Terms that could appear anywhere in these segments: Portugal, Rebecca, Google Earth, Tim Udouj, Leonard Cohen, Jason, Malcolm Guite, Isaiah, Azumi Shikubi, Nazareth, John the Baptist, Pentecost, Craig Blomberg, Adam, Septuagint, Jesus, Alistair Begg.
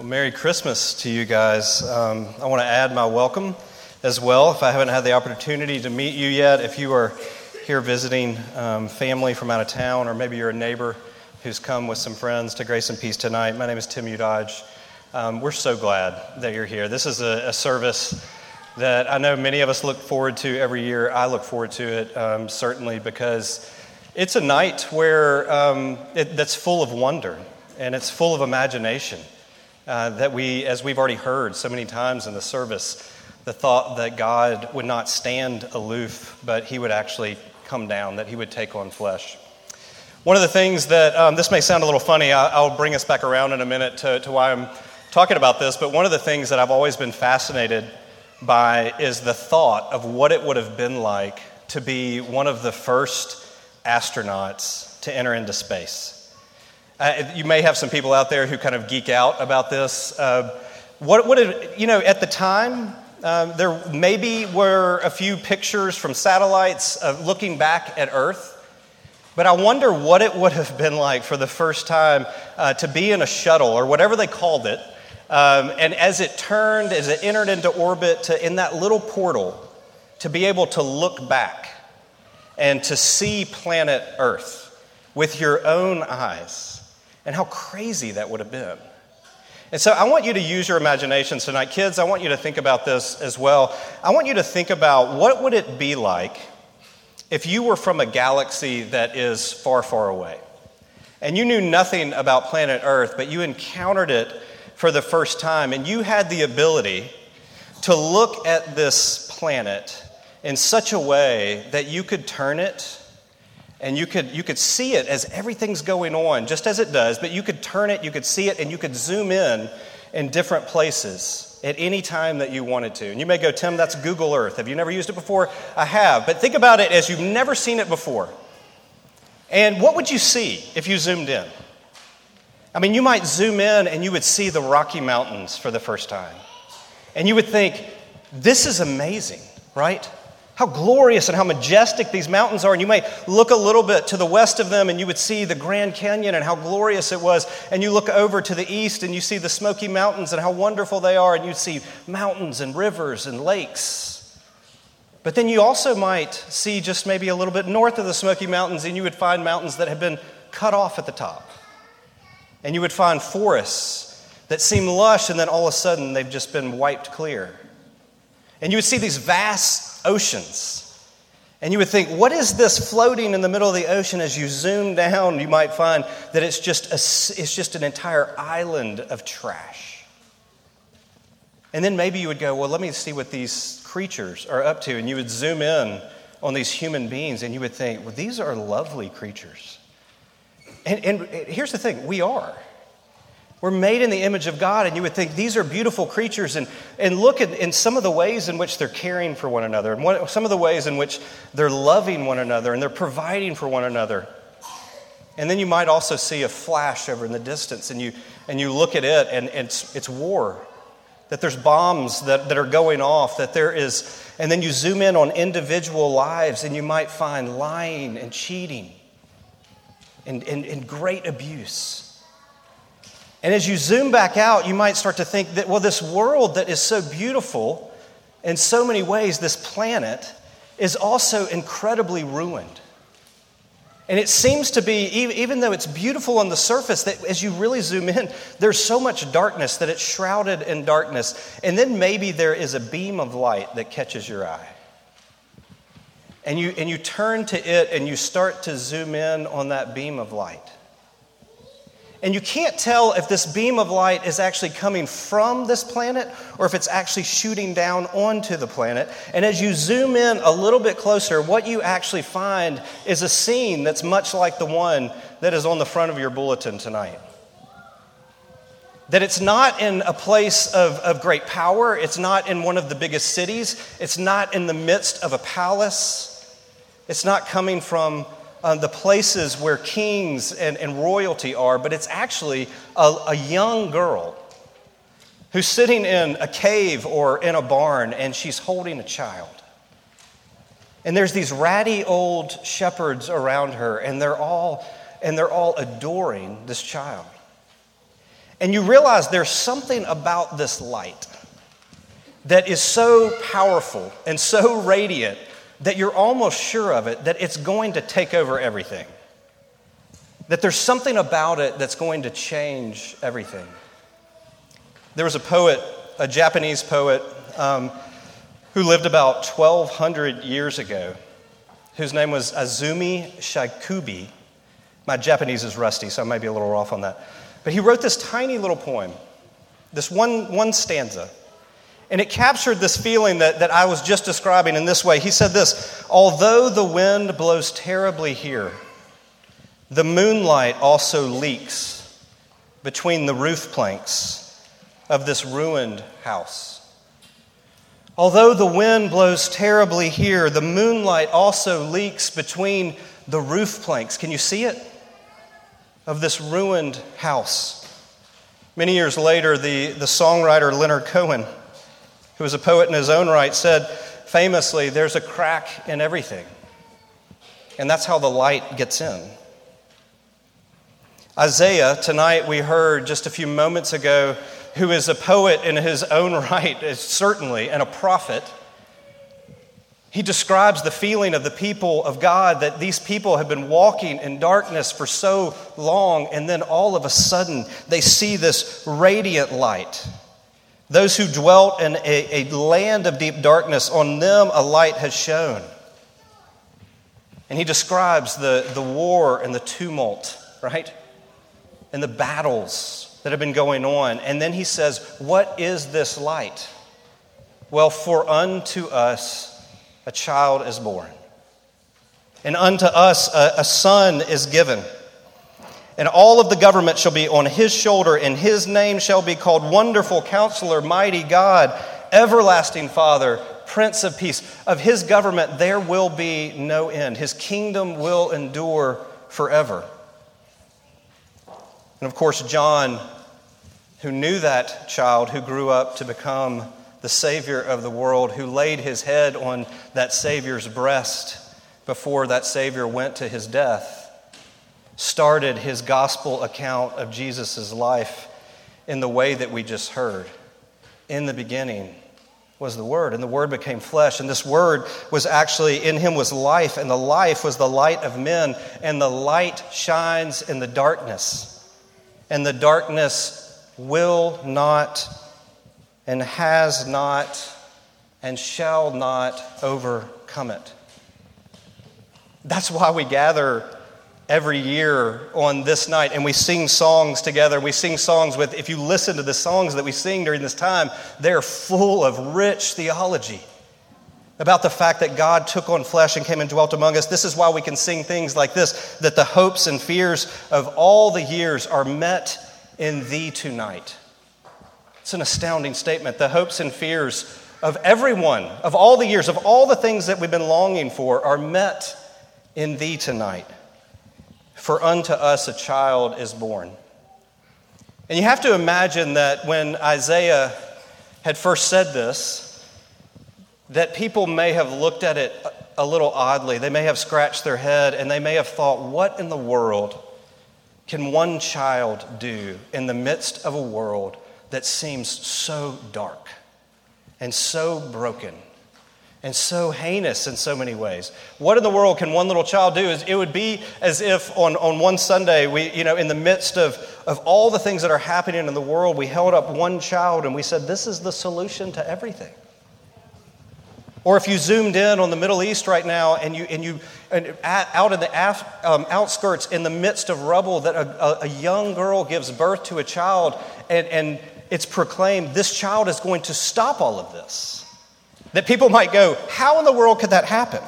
Well, Merry Christmas to you guys. I want to add my welcome as well. If I haven't had the opportunity to meet you yet, if you are here visiting family from out of town, or maybe you're a neighbor who's come with some friends to Grace and Peace tonight, my name is Tim Udouj. We're so glad that you're here. This is a service that I know many of us look forward to every year. I look forward to it certainly because it's a night where that's full of wonder and it's full of imagination. That we, as we've already heard so many times in the service, the thought that God would not stand aloof, but he would actually come down, that he would take on flesh. One of the things that, this may sound a little funny, I'll bring us back around in a minute to why I'm talking about this, but one of the things that I've always been fascinated by is the thought of what it would have been like to be one of the first astronauts to enter into space. You may have some people out there who kind of geek out about this. At the time, there maybe were a few pictures from satellites of looking back at Earth, but I wonder what it would have been like for the first time to be in a shuttle or whatever they called it, and as it entered into orbit, in that little portal, to be able to look back and to see planet Earth with your own eyes. And how crazy that would have been. And so I want you to use your imaginations tonight. Kids, I want you to think about this as well. I want you to think about what would it be like if you were from a galaxy that is far, far away. And you knew nothing about planet Earth, but you encountered it for the first time. And you had the ability to look at this planet in such a way that you could turn it, and you could see it as everything's going on, just as it does, but you could turn it, you could see it, and you could zoom in different places at any time that you wanted to. And you may go, Tim, that's Google Earth. Have you never used it before? I have. But think about it as you've never seen it before. And what would you see if you zoomed in? I mean, you might zoom in and you would see the Rocky Mountains for the first time. And you would think, this is amazing, right? How glorious and how majestic these mountains are. And you may look a little bit to the west of them and you would see the Grand Canyon and how glorious it was. And you look over to the east and you see the Smoky Mountains and how wonderful they are. And you see mountains and rivers and lakes. But then you also might see just maybe a little bit north of the Smoky Mountains and you would find mountains that have been cut off at the top. And you would find forests that seem lush and then all of a sudden they've just been wiped clear. And you would see these vast oceans. And you would think, what is this floating in the middle of the ocean? As you zoom down, you might find that it's just an entire island of trash. And then maybe you would go, well, let me see what these creatures are up to. And you would zoom in on these human beings, and you would think, well, these are lovely creatures. And here's the thing, we are. We're made in the image of God, and you would think these are beautiful creatures, and look at in some of the ways in which they're caring for one another, and some of the ways in which they're loving one another, and they're providing for one another. And then you might also see a flash over in the distance, and you look at it, and it's war, that there's bombs that are going off, that there is, and then you zoom in on individual lives, and you might find lying and cheating and great abuse. And as you zoom back out, you might start to think that, well, this world that is so beautiful in so many ways, this planet, is also incredibly ruined. And it seems to be, even though it's beautiful on the surface, that as you really zoom in, there's so much darkness that it's shrouded in darkness. And then maybe there is a beam of light that catches your eye. And you turn to it and you start to zoom in on that beam of light. And you can't tell if this beam of light is actually coming from this planet or if it's actually shooting down onto the planet. And as you zoom in a little bit closer, what you actually find is a scene that's much like the one that is on the front of your bulletin tonight. That it's not in a place of great power. It's not in one of the biggest cities. It's not in the midst of a palace. It's not coming from the places where kings and royalty are, but it's actually a young girl who's sitting in a cave or in a barn, and she's holding a child. And there's these ratty old shepherds around her, and they're all adoring this child. And you realize there's something about this light that is so powerful and so radiant that you're almost sure of it, that it's going to take over everything. That there's something about it that's going to change everything. There was a poet, a Japanese poet, who lived about 1,200 years ago, whose name was Azumi Shikubi. My Japanese is rusty, so I might be a little off on that. But he wrote this tiny little poem, this one stanza. And it captured this feeling that I was just describing in this way. He said this: "Although the wind blows terribly here, the moonlight also leaks between the roof planks of this ruined house." Although the wind blows terribly here, the moonlight also leaks between the roof planks. Can you see it? Of this ruined house. Many years later, the songwriter Leonard Cohen, who was a poet in his own right, said famously, "There's a crack in everything." And that's how the light gets in. Isaiah, tonight we heard just a few moments ago, who is a poet in his own right, certainly, and a prophet. He describes the feeling of the people of God, that these people have been walking in darkness for so long, and then all of a sudden they see this radiant light. Those who dwelt in a land of deep darkness, on them a light has shone. And he describes the war and the tumult, right? And the battles that have been going on. And then he says, what is this light? Well, for unto us a child is born. And unto us a son is given. And all of the government shall be on his shoulder, and his name shall be called Wonderful Counselor, Mighty God, Everlasting Father, Prince of Peace. Of his government there will be no end. His kingdom will endure forever. And of course, John, who knew that child, who grew up to become the Savior of the world, who laid his head on that Savior's breast before that Savior went to his death, started his gospel account of Jesus' life in the way that we just heard. In the beginning was the Word, and the Word became flesh, and this Word was actually, in him was life, and the life was the light of men, and the light shines in the darkness, and the darkness will not, and has not, and shall not overcome it. That's why we gather every year on this night, and we sing songs together. We sing songs with, if you listen to the songs that we sing during this time, they're full of rich theology about the fact that God took on flesh and came and dwelt among us. This is why we can sing things like this, that the hopes and fears of all the years are met in thee tonight. It's an astounding statement. The hopes and fears of everyone, of all the years, of all the things that we've been longing for, are met in thee tonight. For unto us a child is born. And you have to imagine that when Isaiah had first said this, that people may have looked at it a little oddly. They may have scratched their head, and they may have thought, what in the world can one child do in the midst of a world that seems so dark and so broken and so heinous in so many ways? What in the world can one little child do? It would be as if on one Sunday, we, in the midst of all the things that are happening in the world, we held up one child and we said, this is the solution to everything. Or if you zoomed in on the Middle East right now, and out in the outskirts, in the midst of rubble, that a young girl gives birth to a child, and it's proclaimed, this child is going to stop all of this. That people might go, how in the world could that happen?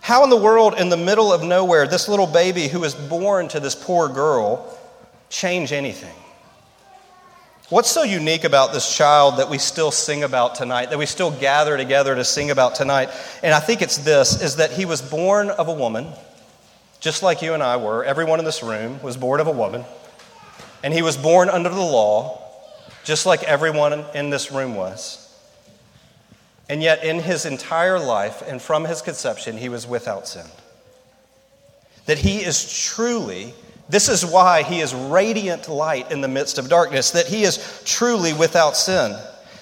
How in the world, in the middle of nowhere, this little baby who was born to this poor girl, change anything? What's so unique about this child that we still sing about tonight, that we still gather together to sing about tonight? And I think it's this, is that he was born of a woman, just like you and I were. Everyone in this room was born of a woman. And he was born under the law, just like everyone in this room was. And yet in his entire life and from his conception, he was without sin. That he is truly This is why he is radiant light in the midst of darkness, that he is truly without sin,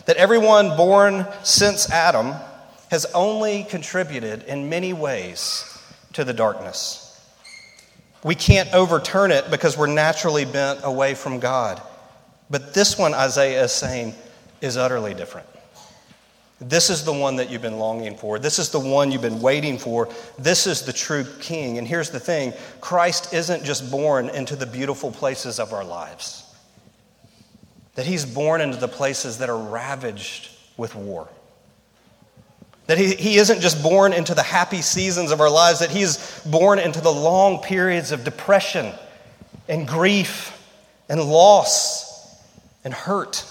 that everyone born since Adam has only contributed in many ways to the darkness. We can't overturn it because we're naturally bent away from God. But this one, Isaiah is saying, is utterly different. This is the one that you've been longing for. This is the one you've been waiting for. This is the true king. And here's the thing, Christ isn't just born into the beautiful places of our lives. That he's born into the places that are ravaged with war. That he isn't just born into the happy seasons of our lives, that he is born into the long periods of depression and grief and loss and hurt.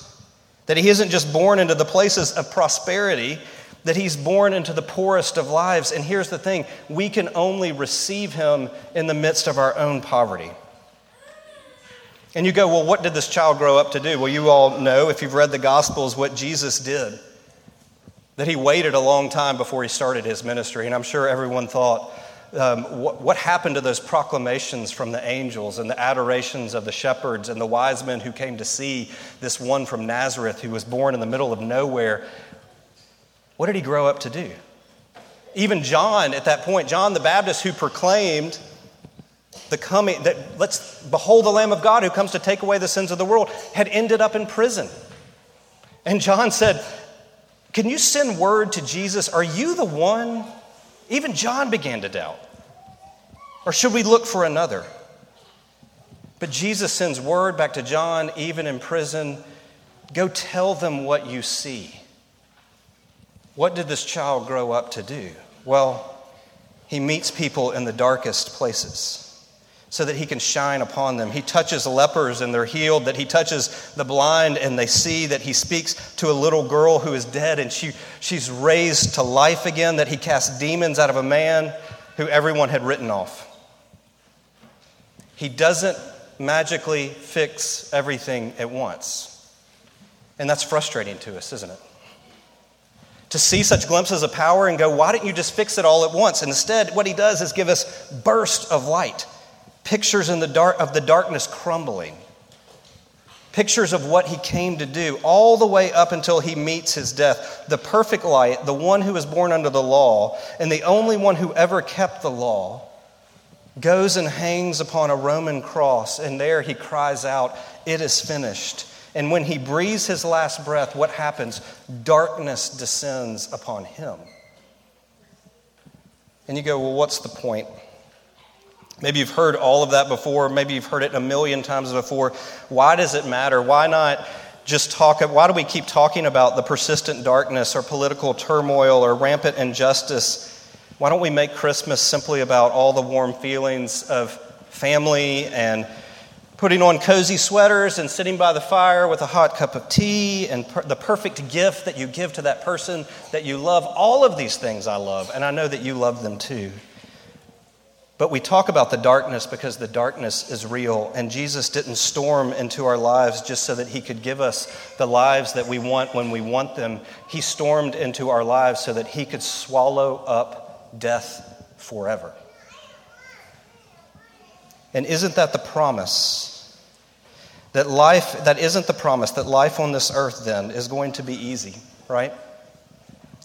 That he isn't just born into the places of prosperity, that he's born into the poorest of lives. And here's the thing, we can only receive him in the midst of our own poverty. And you go, well, what did this child grow up to do? Well, you all know, if you've read the Gospels, what Jesus did. That he waited a long time before he started his ministry. And I'm sure everyone thought, what happened to those proclamations from the angels and the adorations of the shepherds and the wise men who came to see this one from Nazareth who was born in the middle of nowhere? What did he grow up to do? Even John at that point, John the Baptist, who proclaimed the coming, that let's behold the Lamb of God who comes to take away the sins of the world, had ended up in prison. And John said, can you send word to Jesus? Are you the one? Even John began to doubt. Or should we look for another? But Jesus sends word back to John, even in prison, go tell them what you see. What did this child grow up to do? Well, he meets people in the darkest places so that he can shine upon them. He touches lepers and they're healed, that he touches the blind and they see, that he speaks to a little girl who is dead and she's raised to life again, that he casts demons out of a man who everyone had written off. He doesn't magically fix everything at once. And that's frustrating to us, isn't it? To see such glimpses of power and go, why didn't you just fix it all at once? And instead, what he does is give us bursts of light. Pictures in the dark of the darkness crumbling. Pictures of what he came to do all the way up until he meets his death. The perfect light, the one who was born under the law, and the only one who ever kept the law, goes and hangs upon a Roman cross, and there he cries out, "It is finished." And when he breathes his last breath, what happens? Darkness descends upon him. And you go, well, what's the point? Maybe you've heard all of that before. Maybe you've heard it a million times before. Why does it matter? Why not just talk? Why do we keep talking about the persistent darkness or political turmoil or rampant injustice? Why don't we make Christmas simply about all the warm feelings of family and putting on cozy sweaters and sitting by the fire with a hot cup of tea and the perfect gift that you give to that person that you love? All of these things I love, and I know that you love them too. But we talk about the darkness because the darkness is real, and Jesus didn't storm into our lives just so that he could give us the lives that we want when we want them. He stormed into our lives so that he could swallow up death forever. And isn't that the promise? That life on this earth then is going to be easy, right?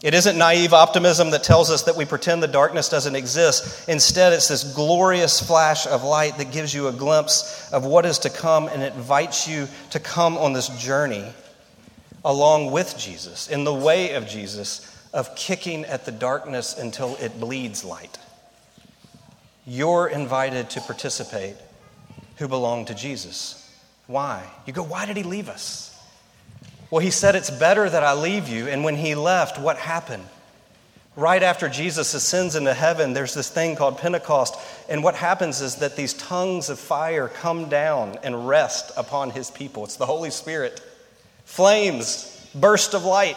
It isn't naive optimism that tells us that we pretend the darkness doesn't exist. Instead, it's this glorious flash of light that gives you a glimpse of what is to come and invites you to come on this journey along with Jesus, in the way of Jesus, of kicking at the darkness until it bleeds light. You're invited to participate who belong to Jesus. Why? You go, why did he leave us? Well, he said, it's better that I leave you. And when he left, what happened? Right after Jesus ascends into heaven, there's this thing called Pentecost. And what happens is that these tongues of fire come down and rest upon his people. It's the Holy Spirit. Flames, burst of light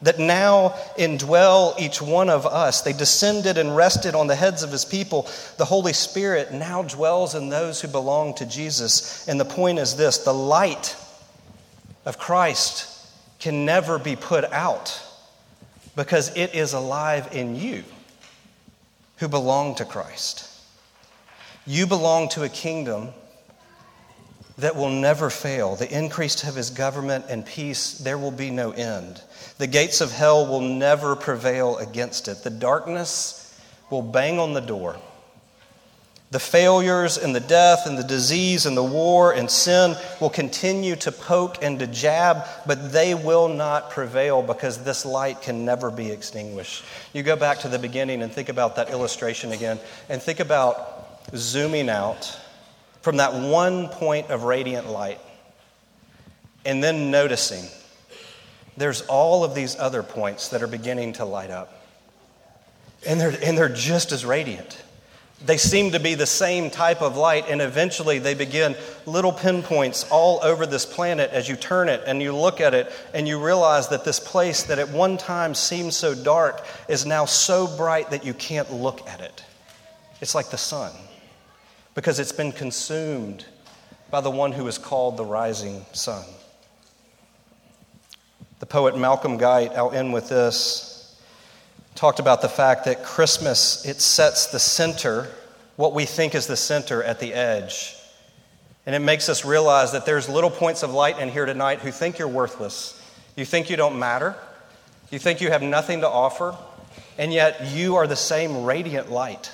that now indwell each one of us. They descended and rested on the heads of his people. The Holy Spirit now dwells in those who belong to Jesus. And the point is this, the light of Christ can never be put out because it is alive in you who belong to Christ. You belong to a kingdom that will never fail. The increase of his government and peace, there will be no end. The gates of hell will never prevail against it. The darkness will bang on the door. The failures and the death and the disease and the war and sin will continue to poke and to jab, but they will not prevail because this light can never be extinguished. You go back to the beginning and think about that illustration again, and think about zooming out from that one point of radiant light and then noticing there's all of these other points that are beginning to light up, and they're just as radiant. They seem to be the same type of light, and eventually they begin little pinpoints all over this planet as you turn it and you look at it and you realize that this place that at one time seemed so dark is now so bright that you can't look at it. It's like the sun because it's been consumed by the one who is called the rising sun. The poet Malcolm Guite, I'll end with this, talked about the fact that Christmas, it sets the center, what we think is the center, at the edge. And it makes us realize that there's little points of light in here tonight who think you're worthless. You think you don't matter. You think you have nothing to offer. And yet you are the same radiant light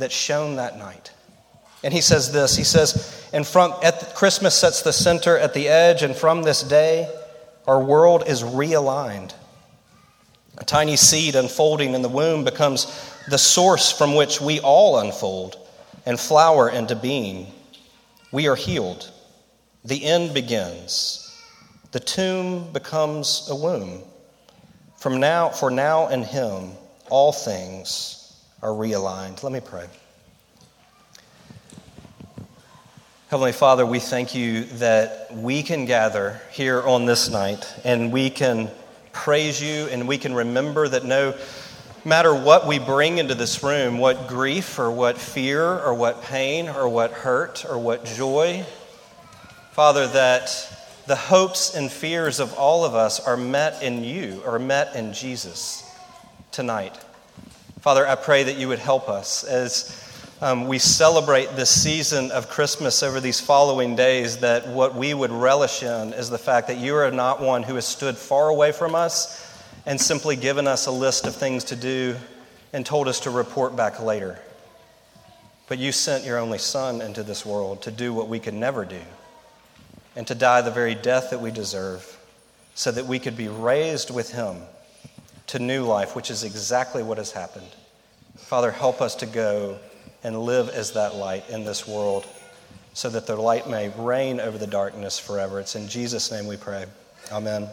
that shone that night. And he says this, he says, Christmas sets the center at the edge, and from this day, our world is realigned. A tiny seed unfolding in the womb becomes the source from which we all unfold and flower into being. We are healed. The end begins. The tomb becomes a womb. For now in him, all things are realigned. Let me pray. Heavenly Father, we thank you that we can gather here on this night and we can praise you, and we can remember that no matter what we bring into this room, what grief or what fear or what pain or what hurt or what joy, Father, that the hopes and fears of all of us are met in you, are met in Jesus tonight. Father, I pray that you would help us as we celebrate this season of Christmas over these following days, that what we would relish in is the fact that you are not one who has stood far away from us and simply given us a list of things to do and told us to report back later. But you sent your only Son into this world to do what we could never do and to die the very death that we deserve so that we could be raised with him to new life, which is exactly what has happened. Father, help us to go and live as that light in this world so that the light may reign over the darkness forever. It's in Jesus' name we pray. Amen.